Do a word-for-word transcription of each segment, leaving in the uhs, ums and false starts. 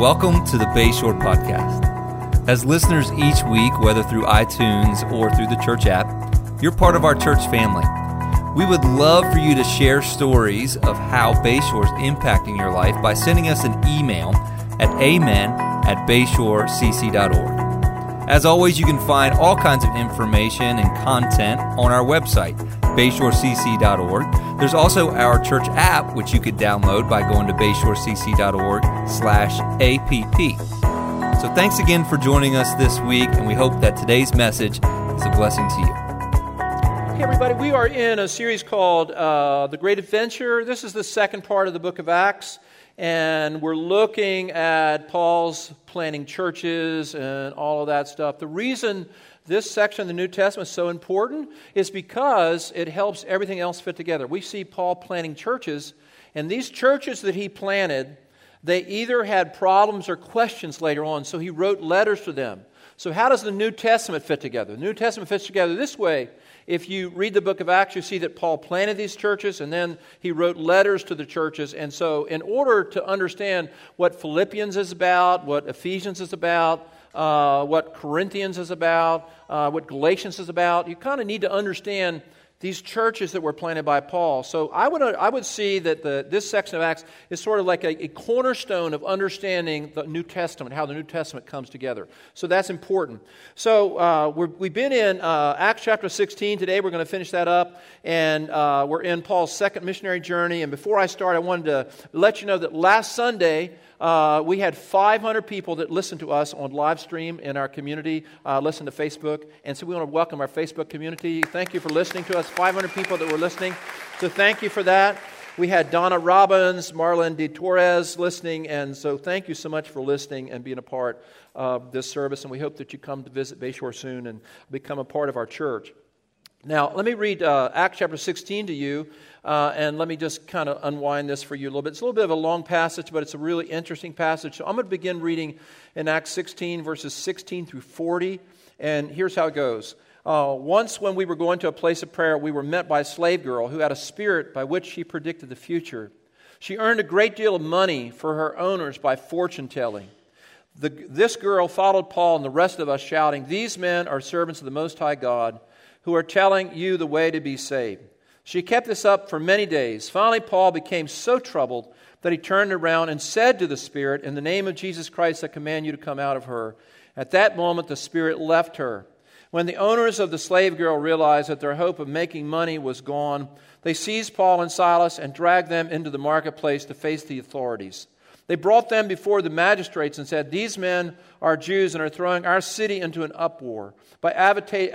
Welcome to the Bayshore Podcast. As listeners each week, whether through iTunes or through the church app, you're part of our church family. We would love for you to share stories of how Bayshore is impacting your life by sending us an email at amen at bayshore c c dot org. As always, you can find all kinds of information and content on our website, bayshore c c dot org. There's also our church app, which you could download by going to bayshore c c dot org slash app. So thanks again for joining us this week, and we hope that today's message is a blessing to you. Hey everybody, we are in a series called uh, The Great Adventure. This is the second part of the Book of Acts, and we're looking at Paul's planning churches and all of that stuff. The reason this section of the New Testament is so important is because it helps everything else fit together. We see Paul planning churches, and these churches that he planted, they either had problems or questions later on, so he wrote letters to them. So how does the New Testament fit together? The New Testament fits together this way. If you read the book of Acts, you see that Paul planted these churches, and then he wrote letters to the churches. And so in order to understand what Philippians is about, what Ephesians is about, uh, what Corinthians is about, uh, what Galatians is about, you kind of need to understand these churches that were planted by Paul. So I would I would see that the, this section of Acts is sort of like a, a cornerstone of understanding the New Testament, how the New Testament comes together. So that's important. So uh, we're, we've been in uh, Acts chapter sixteen today. We're going to finish that up, and uh, we're in Paul's second missionary journey. And before I start, I wanted to let you know that last Sunday, Uh, we had five hundred people that listened to us on live stream in our community, uh, listened to Facebook. And so we want to welcome our Facebook community. Thank you for listening to us, five hundred people that were listening. So thank you for that. We had Donna Robbins, Marlon De Torres listening. And so thank you so much for listening and being a part of this service. And we hope that you come to visit Bayshore soon and become a part of our church. Now, let me read uh, Acts chapter sixteen to you, uh, and let me just kind of unwind this for you a little bit. It's a little bit of a long passage, but it's a really interesting passage. So I'm going to begin reading in Acts sixteen, verses sixteen through forty, and here's how it goes. Uh, Once when we were going to a place of prayer, we were met by a slave girl who had a spirit by which she predicted the future. She earned a great deal of money for her owners by fortune-telling. The, this girl followed Paul and the rest of us, shouting, "These men are servants of the Most High God, who are telling you the way to be saved." She kept this up for many days. Finally, Paul became so troubled that he turned around and said to the spirit, "In the name of Jesus Christ, I command you to come out of her." At that moment, the spirit left her. When the owners of the slave girl realized that their hope of making money was gone, they seized Paul and Silas and dragged them into the marketplace to face the authorities. They brought them before the magistrates and said, "These men are Jews and are throwing our city into an uproar by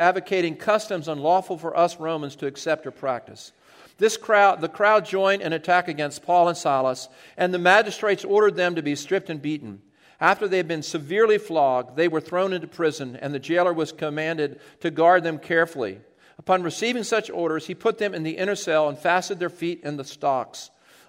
advocating customs unlawful for us Romans to accept or practice." This crowd, the crowd joined in attack against Paul and Silas, and the magistrates ordered them to be stripped and beaten. After they had been severely flogged, they were thrown into prison, and the jailer was commanded to guard them carefully. Upon receiving such orders, he put them in the inner cell and fastened their feet in the stocks.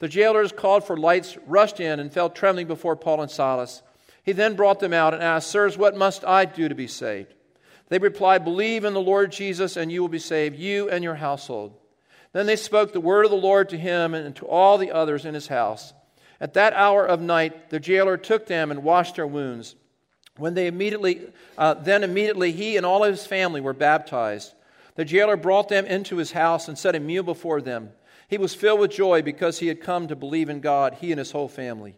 The jailers called for lights, rushed in, and fell trembling before Paul and Silas. He then brought them out and asked, "Sirs, what must I do to be saved?" They replied, "Believe in the Lord Jesus, and you will be saved, you and your household." Then they spoke the word of the Lord to him and to all the others in his house. At that hour of night, the jailer took them and washed their wounds. When they immediately, uh, then immediately he and all of his family were baptized. The jailer brought them into his house and set a meal before them. He was filled with joy because he had come to believe in God, he and his whole family.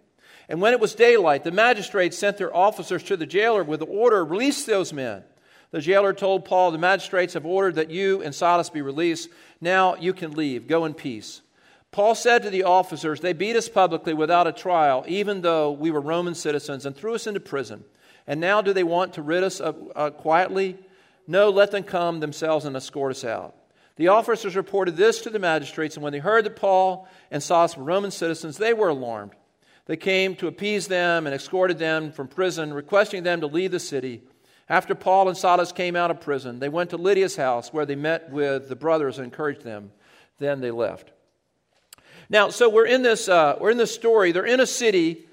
And when it was daylight, the magistrates sent their officers to the jailer with the order, "Release those men." The jailer told Paul, "The magistrates have ordered that you and Silas be released. Now you can leave. Go in peace." Paul said to the officers, "They beat us publicly without a trial, even though we were Roman citizens, and threw us into prison. And now do they want to rid us of, uh, quietly? No, let them come themselves and escort us out." The officers reported this to the magistrates, and when they heard that Paul and Silas were Roman citizens, they were alarmed. They came to appease them and escorted them from prison, requesting them to leave the city. After Paul and Silas came out of prison, they went to Lydia's house where they met with the brothers and encouraged them. Then they left. Now, so we're in this uh, we're in this story. They're in a city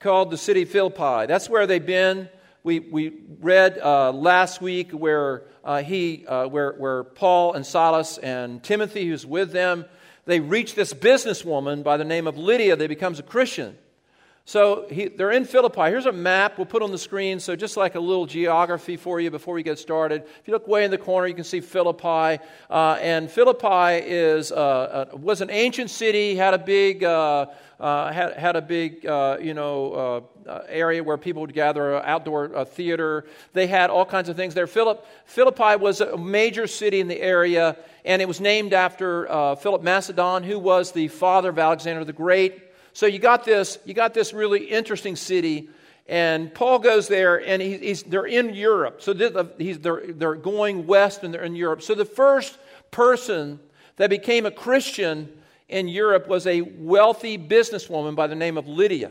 called the city Philippi. That's where they've been. We we read uh, last week where uh, he uh, where where Paul and Silas and Timothy, who's with them, they reach this businesswoman by the name of Lydia. They becomes a Christian. So he, they're in Philippi. Here's a map we'll put on the screen. So just like a little geography for you before we get started. If you look way in the corner, you can see Philippi. Uh, and Philippi is uh, uh, was an ancient city. Had a big uh, uh, had had a big uh, you know uh, uh, area where people would gather, uh, outdoor uh, theater. They had all kinds of things there. Philip Philippi was a major city in the area, and it was named after uh, Philip Macedon, who was the father of Alexander the Great. So you got this, you got this really interesting city, and Paul goes there, and he, he's, they're in Europe. So he's, they're, they're going west, and they're in Europe. So the first person that became a Christian in Europe was a wealthy businesswoman by the name of Lydia.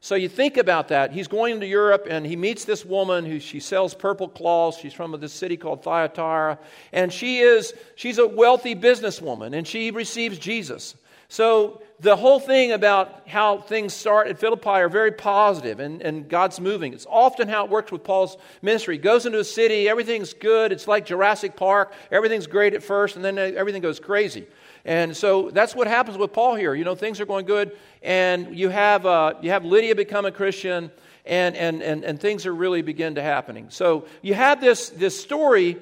So you think about that. He's going to Europe, and he meets this woman who she sells purple cloths. She's from this city called Thyatira, and she is she's a wealthy businesswoman, and she receives Jesus. So the whole thing about how things start at Philippi are very positive, and, and God's moving. It's often how it works with Paul's ministry. He goes into a city, everything's good. It's like Jurassic Park. Everything's great at first, and then everything goes crazy. And so that's what happens with Paul here. You know, things are going good, and you have uh, you have Lydia become a Christian, and and and and things are really begin to happening. So you have this this story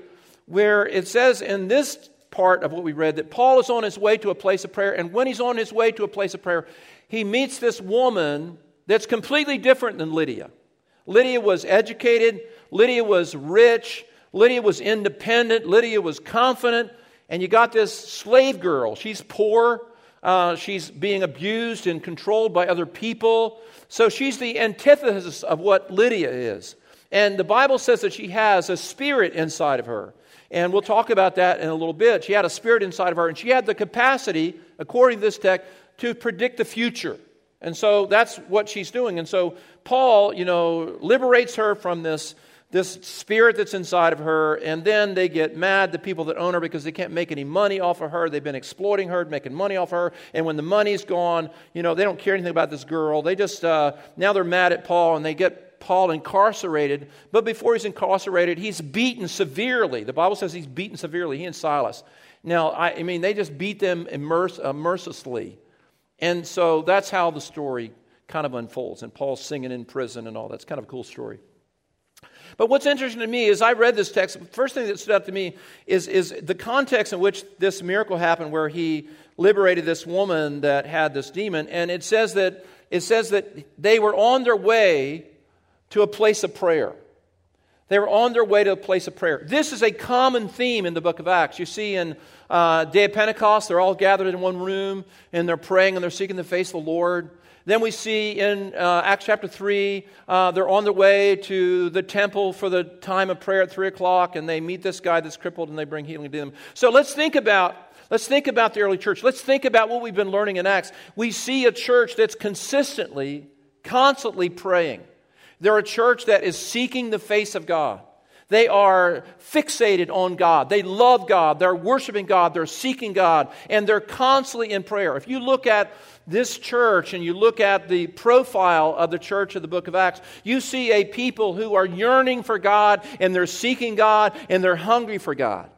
where it says in this part of what we read, that Paul is on his way to a place of prayer, and when he's on his way to a place of prayer, he meets this woman that's completely different than Lydia. Lydia was educated, Lydia was rich, Lydia was independent, Lydia was confident, and you got this slave girl. She's poor, uh, she's being abused and controlled by other people, so she's the antithesis of what Lydia is. And the Bible says that she has a spirit inside of her. And we'll talk about that in a little bit. She had a spirit inside of her, and she had the capacity, according to this text, to predict the future. And so that's what she's doing. And so Paul, you know, liberates her from this, this spirit that's inside of her, and then they get mad, the people that own her, because they can't make any money off of her. They've been exploiting her, making money off of her, and when the money's gone, you know, they don't care anything about this girl. They just, uh, now they're mad at Paul, and they get Paul incarcerated, but before he's incarcerated, he's beaten severely. The Bible says he's beaten severely, he and Silas. Now, I, I mean, they just beat them immerse, uh, mercilessly. And so that's how the story kind of unfolds. And Paul's singing in prison and all. That's kind of a cool story. But what's interesting to me is I read this text. The first thing that stood out to me is, is the context in which this miracle happened, where he liberated this woman that had this demon. And it says that it says that they were on their way to a place of prayer. They were on their way to a place of prayer. This is a common theme in the book of Acts. You see in uh, Day of Pentecost, they're all gathered in one room, and they're praying, and they're seeking the face of the Lord. Then we see in uh, Acts chapter three, uh, they're on their way to the temple for the time of prayer at three o'clock, and they meet this guy that's crippled, and they bring healing to them. So let's think about Let's think about the early church. Let's think about what we've been learning in Acts. We see a church that's consistently, constantly praying. They're a church that is seeking the face of God. They are fixated on God. They love God. They're worshiping God. They're seeking God. And they're constantly in prayer. If you look at this church and you look at the profile of the church of the book of Acts, you see a people who are yearning for God, and they're seeking God, and they're hungry for God.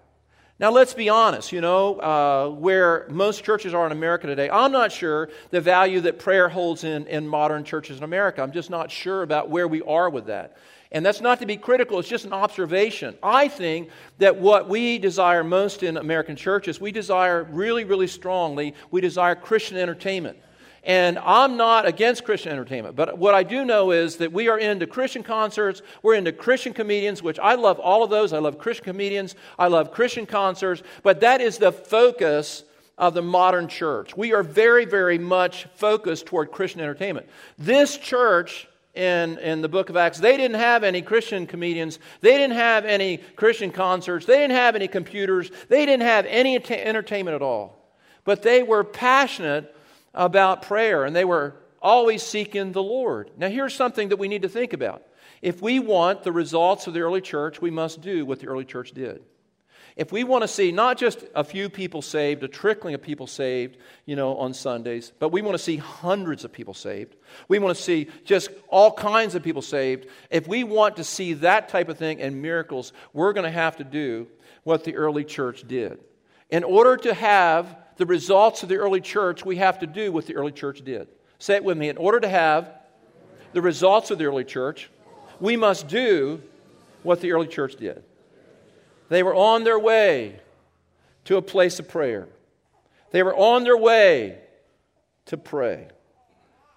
Now, let's be honest, you know, uh, where most churches are in America today, I'm not sure the value that prayer holds in, in modern churches in America. I'm just not sure about where we are with that. And that's not to be critical, it's just an observation. I think that what we desire most in American churches, we desire really, really strongly, we desire Christian entertainment. And I'm not against Christian entertainment, but what I do know is that we are into Christian concerts, we're into Christian comedians, which I love all of those. I love Christian comedians, I love Christian concerts, but that is the focus of the modern church. We are very, very much focused toward Christian entertainment. This church in, in the book of Acts, they didn't have any Christian comedians, they didn't have any Christian concerts, they didn't have any computers, they didn't have any ent- entertainment at all, but they were passionate about prayer, and they were always seeking the Lord. Now, here's something that we need to think about. If we want the results of the early church, we must do what the early church did. If we want to see not just a few people saved, a trickling of people saved, you know, on Sundays, but we want to see hundreds of people saved. We want to see just all kinds of people saved. If we want to see that type of thing and miracles, we're going to have to do what the early church did. In order to have the results of the early church, we have to do what the early church did. Say it with me. In order to have the results of the early church, we must do what the early church did. They were on their way to a place of prayer. They were on their way to pray.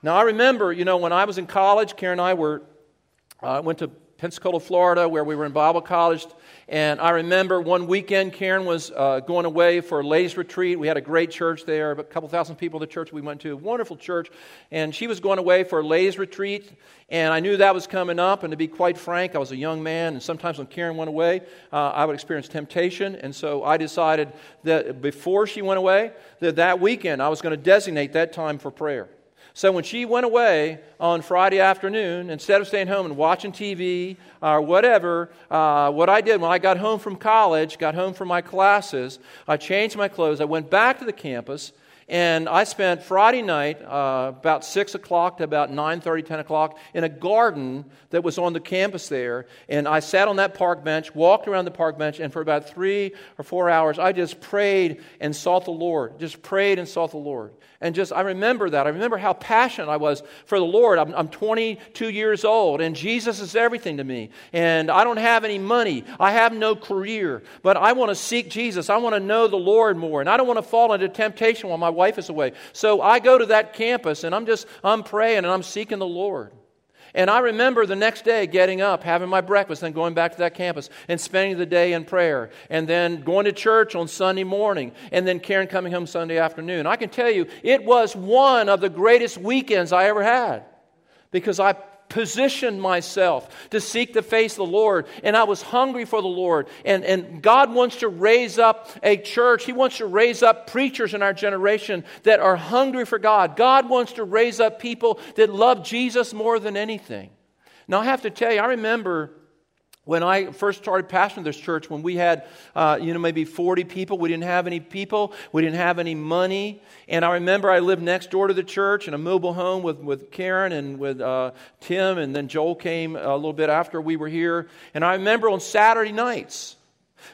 Now, I remember, you know, when I was in college, Karen and I were uh, went to Pensacola, Florida, where we were in Bible college. And I remember one weekend, Karen was uh, going away for a ladies' retreat. We had a great church there, a couple thousand people at the church we went to, a wonderful church. And she was going away for a ladies' retreat, and I knew that was coming up. And to be quite frank, I was a young man, and sometimes when Karen went away, uh, I would experience temptation. And so I decided that before she went away, that that weekend I was going to designate that time for prayer. So when she went away on Friday afternoon, instead of staying home and watching T V or whatever, uh, what I did when I got home from college, got home from my classes, I changed my clothes. I went back to the campus, and I spent Friday night uh, about six o'clock to about nine thirty, ten o'clock in a garden that was on the campus there. And I sat on that park bench, walked around the park bench, and for about three or four hours, I just prayed and sought the Lord, just prayed and sought the Lord. And just, I remember that. I remember how passionate I was for the Lord. I'm, I'm twenty-two years old, and Jesus is everything to me. And I don't have any money. I have no career. But I want to seek Jesus. I want to know the Lord more. And I don't want to fall into temptation while my wife is away. So I go to that campus, and I'm just, I'm praying, and I'm seeking the Lord. And I remember the next day getting up, having my breakfast, then going back to that campus and spending the day in prayer, and then going to church on Sunday morning, and then Karen coming home Sunday afternoon. I can tell you, it was one of the greatest weekends I ever had, because I positioned myself to seek the face of the Lord, and I was hungry for the Lord. And, and God wants to raise up a church. He wants to raise up preachers in our generation that are hungry for God. God wants to raise up people that love Jesus more than anything. Now, I have to tell you, I remember when I first started pastoring this church, when we had, uh, you know, maybe forty people, we didn't have any people, we didn't have any money. And I remember I lived next door to the church in a mobile home with, with Karen and with uh, Tim, and then Joel came a little bit after we were here. And I remember on Saturday nights,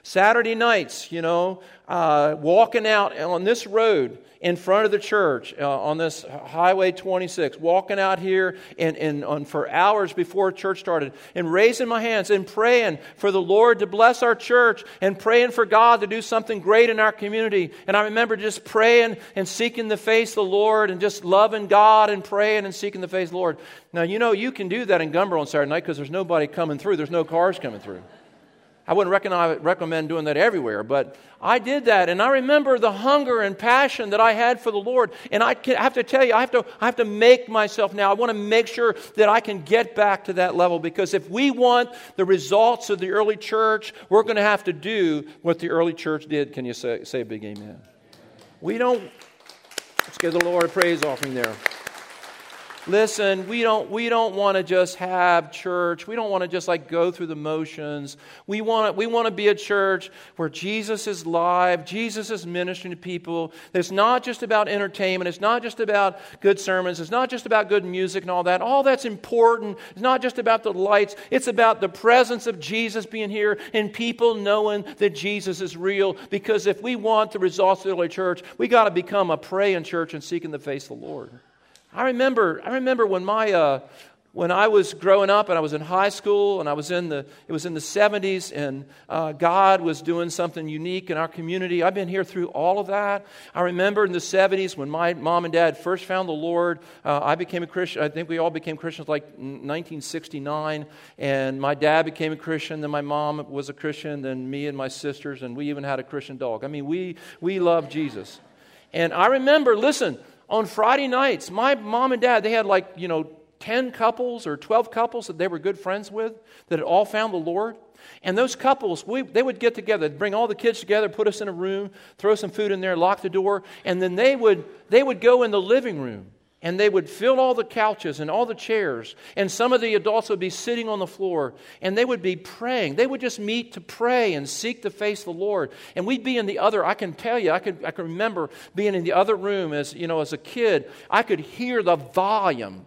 Saturday nights, you know, uh, walking out on this road in front of the church, uh, on this Highway twenty-six, walking out here and, and on for hours before church started, and raising my hands and praying for the Lord to bless our church, and praying for God to do something great in our community. And I remember just praying and seeking the face of the Lord, and just loving God and praying and seeking the face of the Lord. Now, you know, you can do that in Gumber on Saturday night because there's nobody coming through. There's no cars coming through. I wouldn't recommend doing that everywhere, but I did that, and I remember the hunger and passion that I had for the Lord. And I, can, I have to tell you, I have to, I have to make myself now. I want to make sure that I can get back to that level, because if we want the results of the early church, we're going to have to do what the early church did. Can you say, say a big amen? We don't. Let's give the Lord a praise offering there. Listen, we don't we don't want to just have church. We don't want to just like go through the motions. We want we want to be a church where Jesus is live. Jesus is ministering to people. It's not just about entertainment. It's not just about good sermons. It's not just about good music and all that. All that's important. It's not just about the lights. It's about the presence of Jesus being here and people knowing that Jesus is real. Because if we want the results of the early church, we got to become a praying church and seeking the face of the Lord. I remember, I remember when my, uh, when I was growing up and I was in high school and I was in the, it was in the seventies, and uh, God was doing something unique in our community. I've been here through all of that. I remember in the seventies when my mom and dad first found the Lord. Uh, I became a Christian. I think we all became Christians like nineteen sixty-nine, and my dad became a Christian. Then my mom was a Christian. Then me and my sisters, and we even had a Christian dog. I mean, we we love Jesus, and I remember. Listen. On Friday nights, my mom and dad, they had like, you know, ten couples or twelve couples that they were good friends with that had all found the Lord. And those couples, we, they would get together, bring all the kids together, put us in a room, throw some food in there, lock the door, and then they would they would go in the living room And they would fill all the couches and all the chairs. And some of the adults would be sitting on the floor. And they would be praying. They would just meet to pray and seek the face of the Lord. And we'd be in the other, I can tell you, I can, I can remember being in the other room as, you know, as a kid. I could hear the volume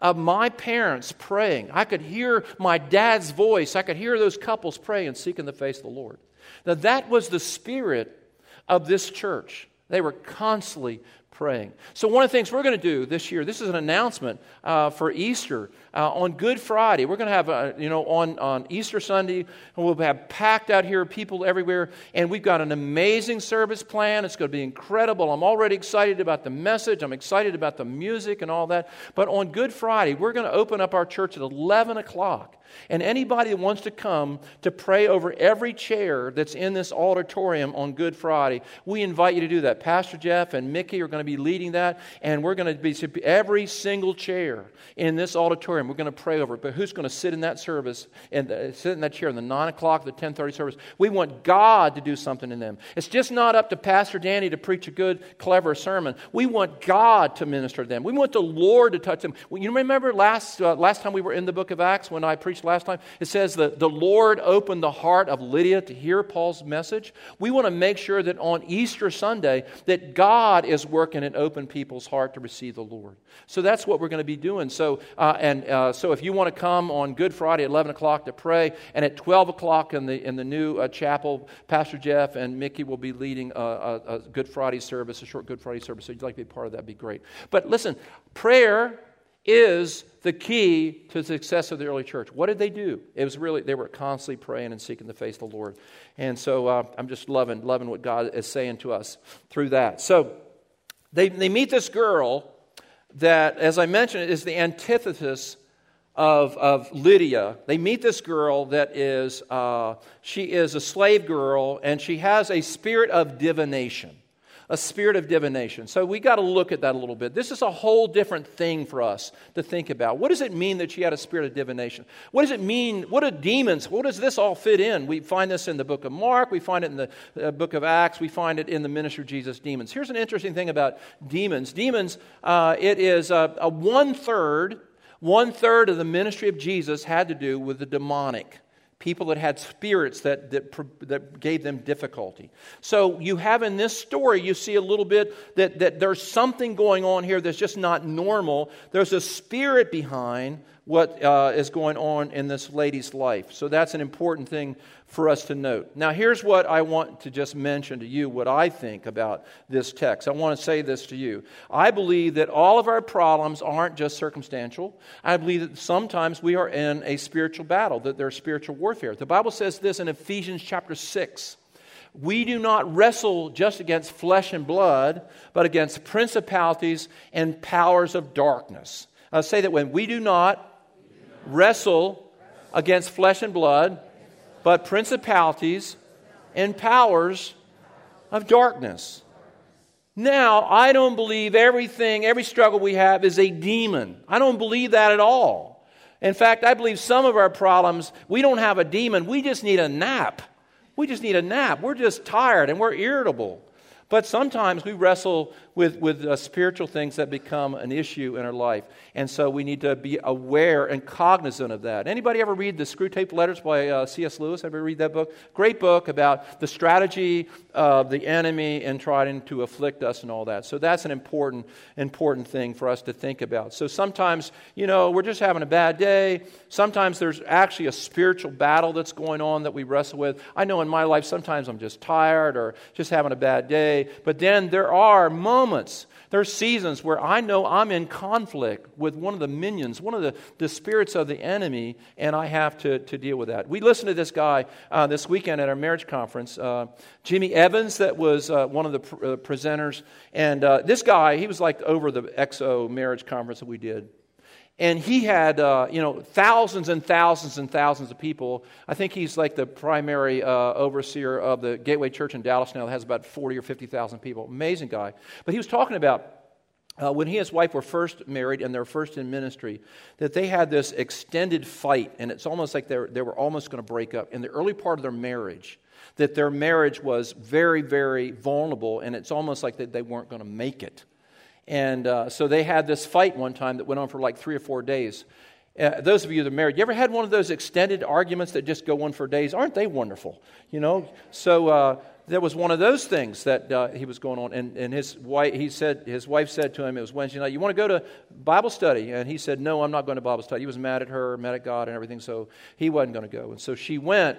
of my parents praying. I could hear my dad's voice. I could hear those couples praying and seeking the face of the Lord. Now that was the spirit of this church. They were constantly praying. So one of the things we're going to do this year, this is an announcement uh, for Easter. Uh, on Good Friday, we're going to have, a, you know, on, on Easter Sunday, we'll have packed out here people everywhere, and we've got an amazing service plan. It's going to be incredible. I'm already excited about the message. I'm excited about the music and all that. But on Good Friday, we're going to open up our church at eleven o'clock. And anybody that wants to come to pray over every chair that's in this auditorium on Good Friday, we invite you to do that. Pastor Jeff and Mickey are going to be leading that, and we're going to be every single chair in this auditorium. We're going to pray over it. But who's going to sit in that service and uh, sit in that chair in the nine o'clock, the ten thirty service? We want God to do something in them. It's just not up to Pastor Danny to preach a good, clever sermon. We want God to minister to them. We want the Lord to touch them. Well, you remember last uh, last time we were in the Book of Acts when I preached. Last time it says that the Lord opened the heart of Lydia to hear Paul's message. We want to make sure that on Easter Sunday that God is working and open people's heart to receive the Lord. So that's what we're going to be doing. So uh, and uh, so if you want to come on Good Friday at eleven o'clock to pray, and at twelve o'clock in the in the new uh, chapel, Pastor Jeff and Mickey will be leading a, a, a Good Friday service, a short Good Friday service. So if you'd like to be part of that, that'd be great. But listen, prayer is the key to the success of the early church. What did they do? It was really, they were constantly praying and seeking the face of the Lord. And so uh, I'm just loving, loving what God is saying to us through that. So they, they meet this girl that, as I mentioned, is the antithesis of, of Lydia. They meet this girl that is, uh, she is a slave girl, and she has a spirit of divination. A spirit of divination. So we got to look at that a little bit. This is a whole different thing for us to think about. What does it mean that she had a spirit of divination? What does it mean? What are demons? What does this all fit in? We find this in the book of Mark. We find it in the uh, book of Acts. We find it in the ministry of Jesus. Demons. Here's an interesting thing about demons. Demons, uh, it is uh, a one-third, one-third of the ministry of Jesus had to do with the demonic. People that had spirits that, that that gave them difficulty. So you have in this story, you see a little bit that, that there's something going on here that's just not normal. There's a spirit behind what uh, is going on in this lady's life. So that's an important thing for us to note. Now here's what I want to just mention to you, what I think about this text. I want to say this to you. I believe that all of our problems aren't just circumstantial. I believe that sometimes we are in a spiritual battle, that there's spiritual warfare. The Bible says this in Ephesians chapter six. We do not wrestle just against flesh and blood, but against principalities and powers of darkness. I'll say that when we do not wrestle against flesh and blood, but principalities and powers of darkness. Now, I don't believe everything, every struggle we have is a demon. I don't believe that at all. In fact, I believe some of our problems, we don't have a demon. We just need a nap. We just need a nap. We're just tired and we're irritable. But sometimes we wrestle with, with uh, spiritual things that become an issue in our life. And so we need to be aware and cognizant of that. Anybody ever read The Screwtape Letters by uh, C S Lewis? Ever read that book? Great book about the strategy of the enemy and trying to afflict us and all that. So that's an important, important thing for us to think about. So sometimes, you know, we're just having a bad day. Sometimes there's actually a spiritual battle that's going on that we wrestle with. I know in my life sometimes I'm just tired or just having a bad day. But then there are moments Moments. There are seasons where I know I'm in conflict with one of the minions, one of the, the spirits of the enemy, and I have to, to deal with that. We listened to this guy uh, this weekend at our marriage conference, uh, Jimmy Evans, that was uh, one of the pr- uh, presenters. And uh, this guy, he was like over the X O marriage conference that we did. And he had, uh, you know, thousands and thousands and thousands of people. I think he's like the primary uh, overseer of the Gateway Church in Dallas now that has about forty or fifty thousand people. Amazing guy. But he was talking about uh, when he and his wife were first married and they were first in ministry, that they had this extended fight. And it's almost like they were, they were almost going to break up in the early part of their marriage. That their marriage was very, very vulnerable. And it's almost like that they weren't going to make it. And uh, so they had this fight one time that went on for like three or four days. Uh, those of you that are married, you ever had one of those extended arguments that just go on for days? Aren't they wonderful? You know, so uh, there was one of those things that uh, he was going on, and, and his wife, he said, his wife said to him, it was Wednesday night, you want to go to Bible study? And he said, no, I'm not going to Bible study. He was mad at her, mad at God and everything, so he wasn't going to go. And so she went,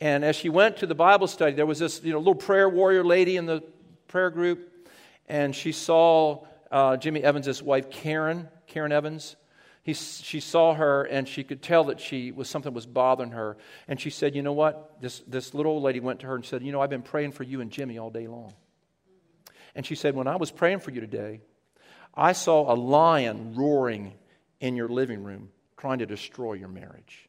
and as she went to the Bible study, there was this you know little prayer warrior lady in the prayer group, and she saw uh, Jimmy Evans' wife, Karen, Karen Evans. He, she saw her, and she could tell that she was something was bothering her. And she said, you know what? This this little old lady went to her and said, you know, I've been praying for you and Jimmy all day long. And she said, when I was praying for you today, I saw a lion roaring in your living room trying to destroy your marriage.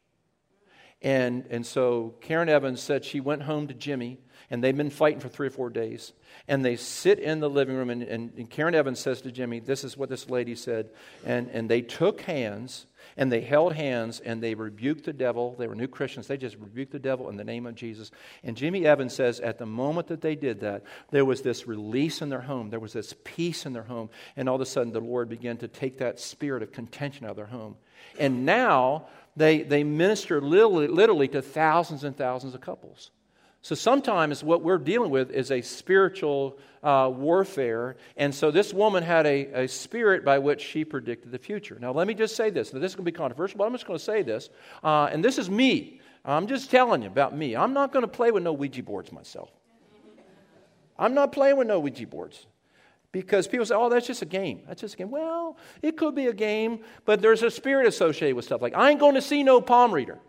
And and so Karen Evans said she went home to Jimmy, and they've been fighting for three or four days. And they sit in the living room, and, and, and Karen Evans says to Jimmy, this is what this lady said. And, and they took hands, and they held hands, and they rebuked the devil. They were new Christians. They just rebuked the devil in the name of Jesus. And Jimmy Evans says at the moment that they did that, there was this release in their home. There was this peace in their home. And all of a sudden, the Lord began to take that spirit of contention out of their home. And now, they, they minister literally, literally to thousands and thousands of couples. So sometimes what we're dealing with is a spiritual uh, warfare. And so this woman had a, a spirit by which she predicted the future. Now let me just say this. Now this is going to be controversial, but I'm just going to say this. Uh, and this is me. I'm just telling you about me. I'm not going to play with no Ouija boards myself. I'm not playing with no Ouija boards. Because people say, oh, that's just a game. That's just a game. Well, it could be a game, but there's a spirit associated with stuff. Like, I ain't going to see no palm reader.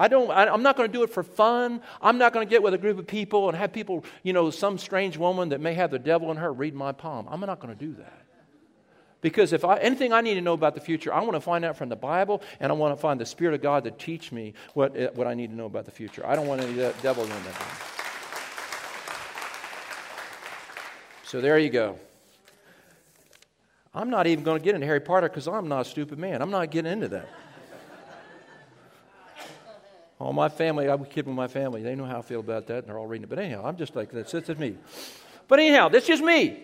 I don't, I, I'm not going to do it for fun. I'm not going to get with a group of people and have people, you know, some strange woman that may have the devil in her read my palm. I'm not going to do that. Because if I, anything I need to know about the future, I want to find out from the Bible, and I want to find the Spirit of God to teach me what, what I need to know about the future. I don't want any devil in that thing. So there you go. I'm not even going to get into Harry Potter because I'm not a stupid man. I'm not getting into that. All my family, I was kidding with my family. They know how I feel about that, and they're all reading it. But anyhow, I'm just like, that's, that's me. But anyhow, that's just me.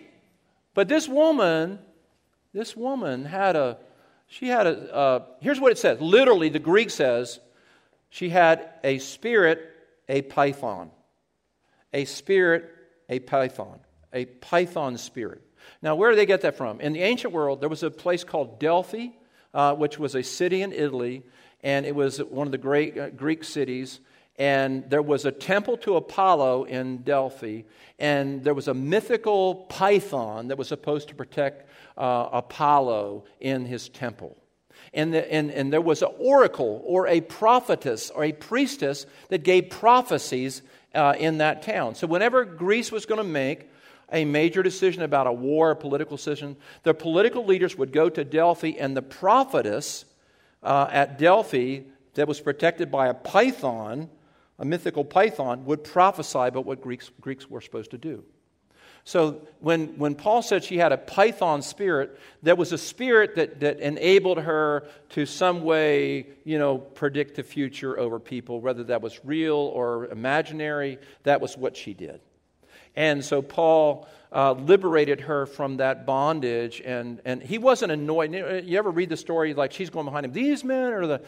But this woman, this woman had a, she had a, uh, here's what it says. Literally, the Greek says, she had a spirit, a python. A spirit, a python. A python spirit. Now, where do they get that from? In the ancient world, there was a place called Delphi, uh, which was a city in Italy, and it was one of the great uh, Greek cities, and there was a temple to Apollo in Delphi, and there was a mythical python that was supposed to protect uh, Apollo in his temple. And, the, and, and there was an oracle or a prophetess or a priestess that gave prophecies uh, in that town. So whenever Greece was going to make a major decision about a war, a political decision, the political leaders would go to Delphi, and the prophetess uh, at Delphi that was protected by a python, a mythical python, would prophesy about what Greeks Greeks were supposed to do. So when, when Paul said she had a python spirit, there was a spirit that, that enabled her to some way, you know, predict the future over people, whether that was real or imaginary. That was what she did. And so Paul uh, liberated her from that bondage, and, and he wasn't annoyed. You ever read the story, like she's going behind him, these men are the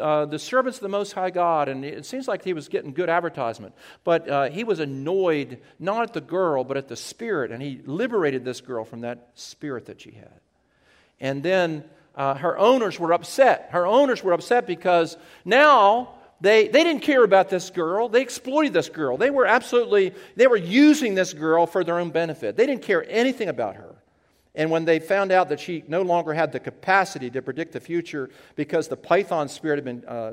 uh, the servants of the Most High God, and it seems like he was getting good advertisement. But uh, he was annoyed, not at the girl, but at the spirit, and he liberated this girl from that spirit that she had. And then uh, her owners were upset. Her owners were upset because now... They they didn't care about this girl. They exploited this girl. They were absolutely, they were using this girl for their own benefit. They didn't care anything about her. And when they found out that she no longer had the capacity to predict the future because the python spirit had been uh,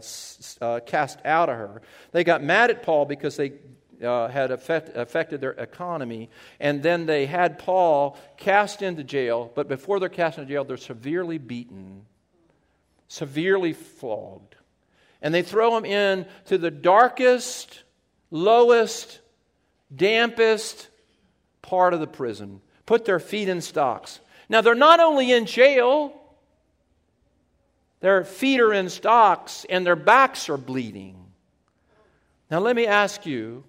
uh, cast out of her, they got mad at Paul because they uh, had affect, affected their economy. And then they had Paul cast into jail. But before they're cast into jail, they're severely beaten, severely flogged. And they throw him in to the darkest, lowest, dampest part of the prison. Put their feet in stocks. Now, they're not only in jail. Their feet are in stocks and their backs are bleeding. Now, let me ask you,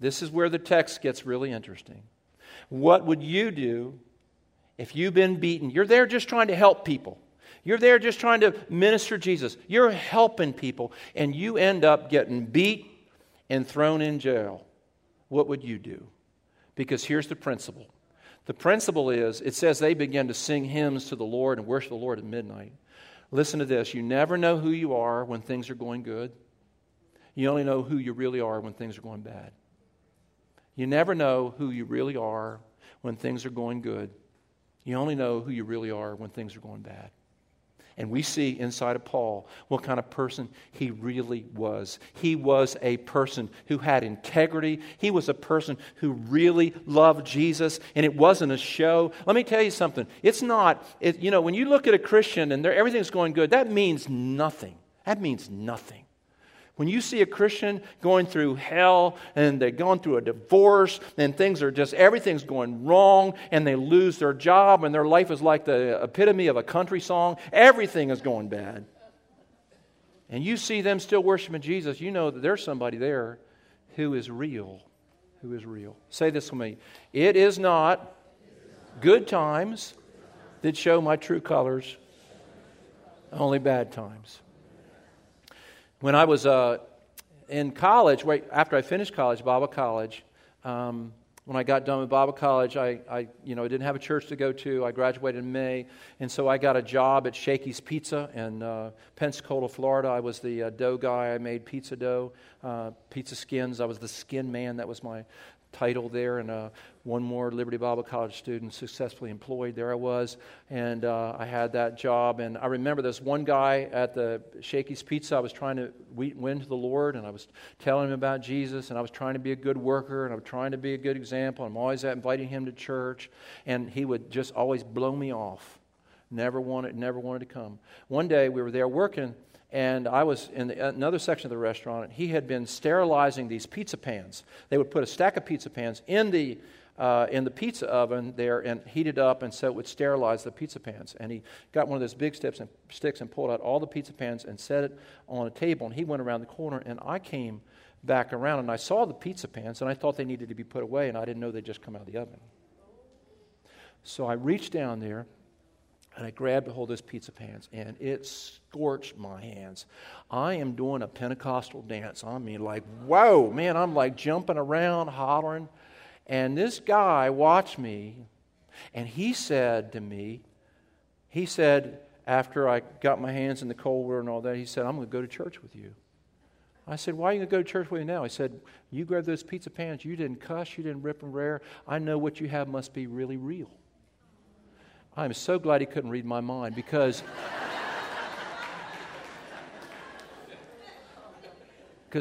this is where the text gets really interesting. What would you do if you've been beaten, you're there just trying to help people. You're there just trying to minister Jesus. You're helping people, and you end up getting beat and thrown in jail. What would you do? Because here's the principle. The principle is, it says they began to sing hymns to the Lord and worship the Lord at midnight. Listen to this. You never know who you are when things are going good. You only know who you really are when things are going bad. You never know who you really are when things are going good. You only know who you really are when things are going bad. And we see inside of Paul what kind of person he really was. He was a person who had integrity. He was a person who really loved Jesus, and it wasn't a show. Let me tell you something. It's not, it, you know, when you look at a Christian and everything's going good, that means nothing. That means nothing. When you see a Christian going through hell and they're going through a divorce and things are just, everything's going wrong and they lose their job and their life is like the epitome of a country song, everything is going bad. And you see them still worshiping Jesus, you know that there's somebody there who is real, who is real. Say this with me. It is not good times that show my true colors, only bad times. When I was uh, in college, wait, after I finished college, Bible college, um, when I got done with Bible college, I, I, you know, I didn't have a church to go to. I graduated in May, and so I got a job at Shakey's Pizza in uh, Pensacola, Florida. I was the uh, dough guy. I made pizza dough, uh, pizza skins. I was the skin man. That was my title there, and uh, one more Liberty Bible College student successfully employed. There I was, and uh, I had that job, and I remember this one guy at the Shakey's Pizza. I was trying to win to the Lord, and I was telling him about Jesus, and I was trying to be a good worker, and I was trying to be a good example. I'm always inviting him to church, and he would just always blow me off. Never wanted, never wanted to come. One day, we were there working, and I was in the, another section of the restaurant, and he had been sterilizing these pizza pans. They would put a stack of pizza pans in the uh, in the pizza oven there and heat it up, and so it would sterilize the pizza pans. And he got one of those big steps and sticks and pulled out all the pizza pans and set it on a table, and he went around the corner, and I came back around, and I saw the pizza pans, and I thought they needed to be put away, and I didn't know they'd just come out of the oven. So I reached down there, and I grabbed a hold of those pizza pans, and it scorched my hands. I am doing a Pentecostal dance. I mean, like, whoa, man, I'm like jumping around, hollering. And this guy watched me, and he said to me, he said, after I got my hands in the cold water and all that, he said, "I'm going to go to church with you." I said, "Why are you going to go to church with me now?" He said, "You grabbed those pizza pans. You didn't cuss. You didn't rip and rare. I know what you have must be really real." I'm so glad he couldn't read my mind, because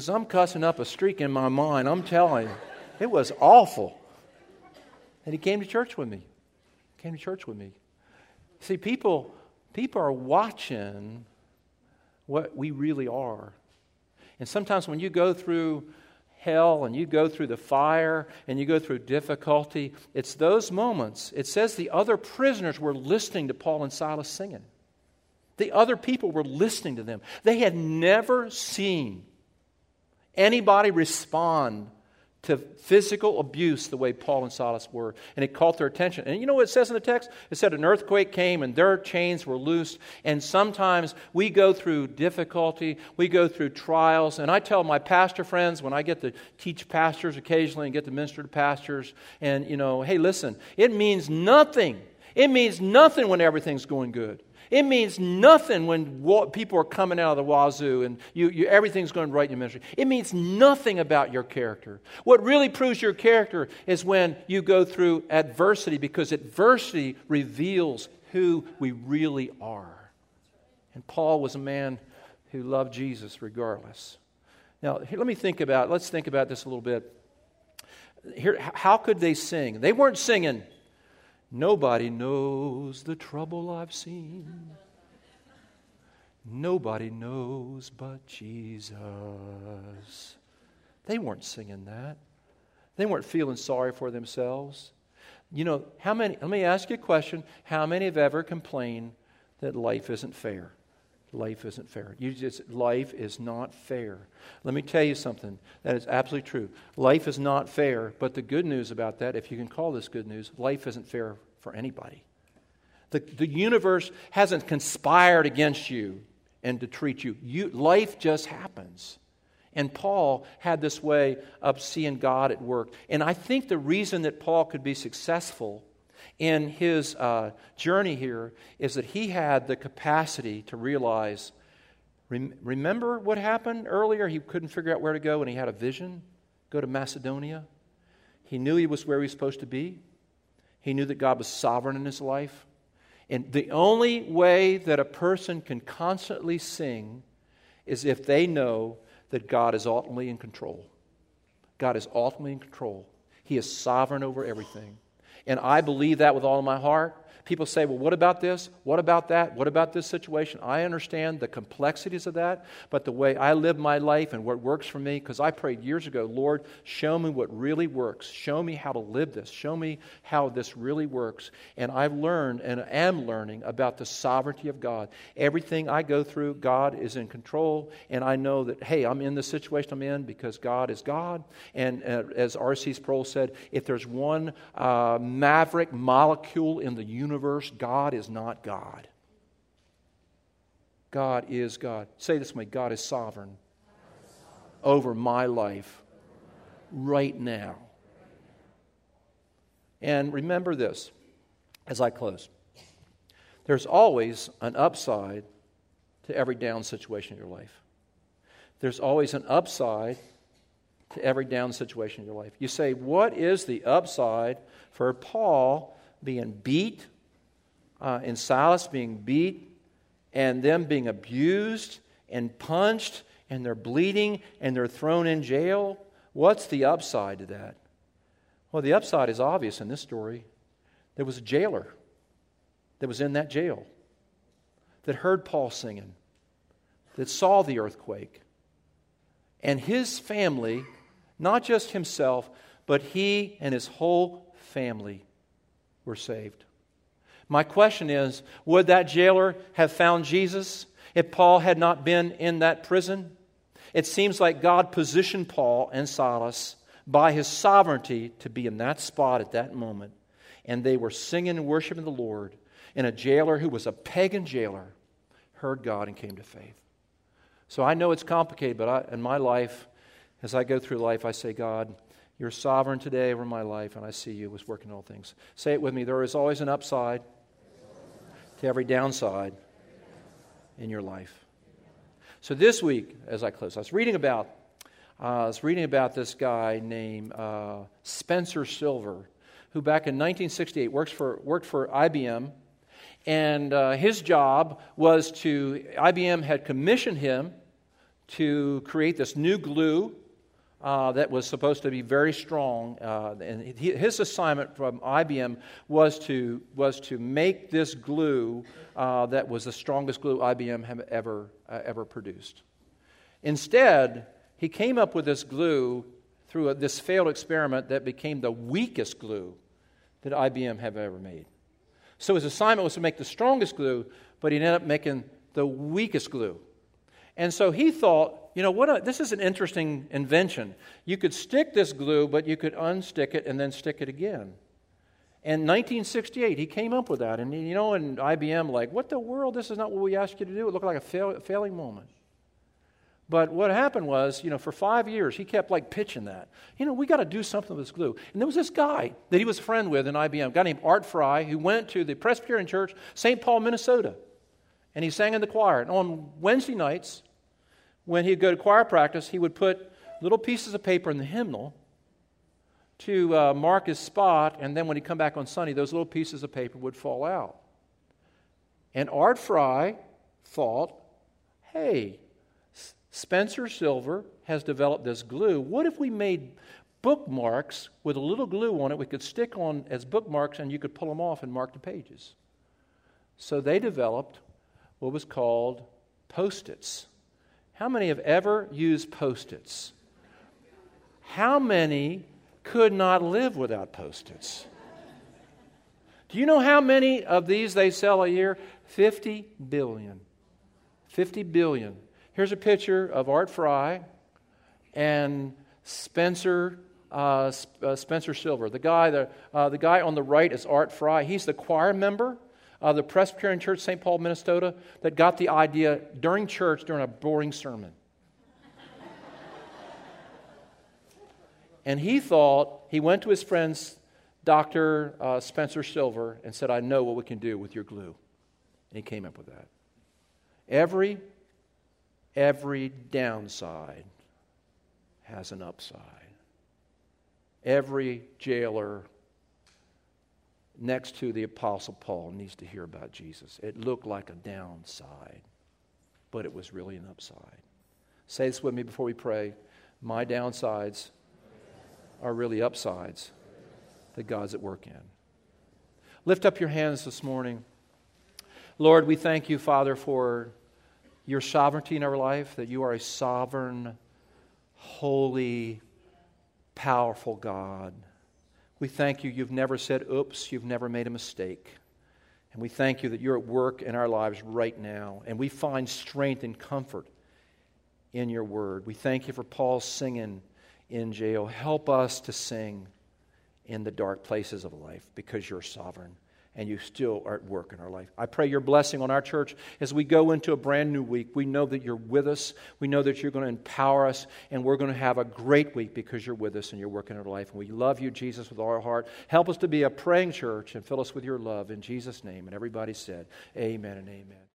I'm cussing up a streak in my mind. I'm telling you, it was awful. And he came to church with me. Came to church with me. See, people, people are watching what we really are. And sometimes when you go through hell and you go through the fire and you go through difficulty, it's those moments. It says the other prisoners were listening to Paul and Silas singing. The other people were listening to them. They had never seen anybody respond to physical abuse the way Paul and Silas were, and it caught their attention. And you know what it says in the text? It said an earthquake came and their chains were loosed. And sometimes we go through difficulty, we go through trials, and I tell my pastor friends when I get to teach pastors occasionally and get to minister to pastors, and you know, hey, listen, it means nothing. It means nothing when everything's going good. It means nothing when people are coming out of the wazoo and you, you, everything's going right in your ministry. It means nothing about your character. What really proves your character is when you go through adversity, because adversity reveals who we really are. And Paul was a man who loved Jesus regardless. Now, here, let me think about, let's think about this a little bit. Here, how could they sing? They weren't singing, "Nobody knows the trouble I've seen. Nobody knows but Jesus." They weren't singing that. They weren't feeling sorry for themselves. You know, how many, let me ask you a question. How many have ever complained that life isn't fair? Life isn't fair. You just, life is not fair. Let me tell you something that is absolutely true. Life is not fair, but the good news about that, if you can call this good news, life isn't fair for anybody. The, the universe hasn't conspired against you and to treat you. you. Life just happens. And Paul had this way of seeing God at work. And I think the reason that Paul could be successful in his uh, journey here is that he had the capacity to realize, rem- remember what happened earlier? He couldn't figure out where to go, and he had a vision. Go to Macedonia. He knew he was where he was supposed to be. He knew that God was sovereign in his life. And the only way that a person can constantly sing is if they know that God is ultimately in control. God is ultimately in control. He is sovereign over everything. And I believe that with all of my heart. People say, well, what about this? What about that? What about this situation? I understand the complexities of that, but the way I live my life and what works for me, because I prayed years ago, Lord, show me what really works. Show me how to live this. Show me how this really works. And I've learned and am learning about the sovereignty of God. Everything I go through, God is in control, and I know that, hey, I'm in the situation I'm in because God is God. And uh, as R C Sproul said, if there's one uh, maverick molecule in the universe, God is not God. God is God. Say this with me. God is sovereign, God is sovereign. Over my life right now. And remember this as I close. There's always an upside to every down situation in your life. There's always an upside to every down situation in your life. You say, what is the upside for Paul being beat? Uh, and Silas being beat, and them being abused and punched, and they're bleeding, and they're thrown in jail. What's the upside to that? Well, the upside is obvious in this story. There was a jailer that was in that jail that heard Paul singing, that saw the earthquake. And his family, not just himself, but he and his whole family were saved. My question is, would that jailer have found Jesus if Paul had not been in that prison? It seems like God positioned Paul and Silas by his sovereignty to be in that spot at that moment. And they were singing and worshiping the Lord. And a jailer who was a pagan jailer heard God and came to faith. So I know it's complicated, but I, in my life, as I go through life, I say, God, you're sovereign today over my life, and I see you was working all things. Say it with me. There is always an upside to every downside in your life. So this week, as I close, I was reading about, uh, I was reading about this guy named uh, Spencer Silver, who back in nineteen sixty-eight works for worked for I B M, and uh, his job was to I B M had commissioned him to create this new glue uh, that was supposed to be very strong, uh, and he, his assignment from I B M was to was to make this glue uh, that was the strongest glue I B M had ever uh, ever produced. Instead, he came up with this glue through a, this failed experiment that became the weakest glue that I B M had ever made. So his assignment was to make the strongest glue, but he ended up making the weakest glue. And so he thought, you know, what? A, this is an interesting invention. You could stick this glue, but you could unstick it and then stick it again. In nineteen sixty-eight, he came up with that. And, you know, in I B M, like, what the world? This is not what we asked you to do. It looked like a fail, failing moment. But what happened was, you know, for five years, he kept, like, pitching that. You know, we got to do something with this glue. And there was this guy that he was a friend with in I B M, a guy named Art Fry, who went to the Presbyterian Church, Saint Paul, Minnesota. And he sang in the choir. And on Wednesday nights, when he'd go to choir practice, he would put little pieces of paper in the hymnal to uh, mark his spot, and then when he'd come back on Sunday, those little pieces of paper would fall out. And Art Fry thought, hey, Spencer Silver has developed this glue. What if we made bookmarks with a little glue on it we could stick on as bookmarks, and you could pull them off and mark the pages? So they developed what was called Post-its. How many have ever used Post-its? How many could not live without Post-its? Do you know how many of these they sell a year? fifty billion. fifty billion. Here's a picture of Art Fry and Spencer uh, uh, Spencer Silver. The guy, the, uh, the guy on the right is Art Fry. He's the choir member uh, the Presbyterian Church, Saint Paul, Minnesota, that got the idea during church, during a boring sermon. And he thought, he went to his friends, Doctor Uh, Spencer Silver, and said, I know what we can do with your glue. And he came up with that. Every, every downside has an upside. Every jailer next to the Apostle Paul needs to hear about Jesus. It looked like a downside, but it was really an upside. Say this with me before we pray. My downsides are really upsides that God's at work in. Lift up your hands this morning. Lord, we thank you, Father, for your sovereignty in our life, that you are a sovereign, holy, powerful God. We thank you, you've never said, oops, you've never made a mistake. And we thank you that you're at work in our lives right now. And we find strength and comfort in your word. We thank you for Paul singing in jail. Help us to sing in the dark places of life because you're sovereign and you still are at work in our life. I pray your blessing on our church as we go into a brand new week. We know that you're with us. We know that you're going to empower us, and we're going to have a great week because you're with us and you're working in our life. And we love you, Jesus, with all our heart. Help us to be a praying church and fill us with your love in Jesus' name. And everybody said, amen and amen.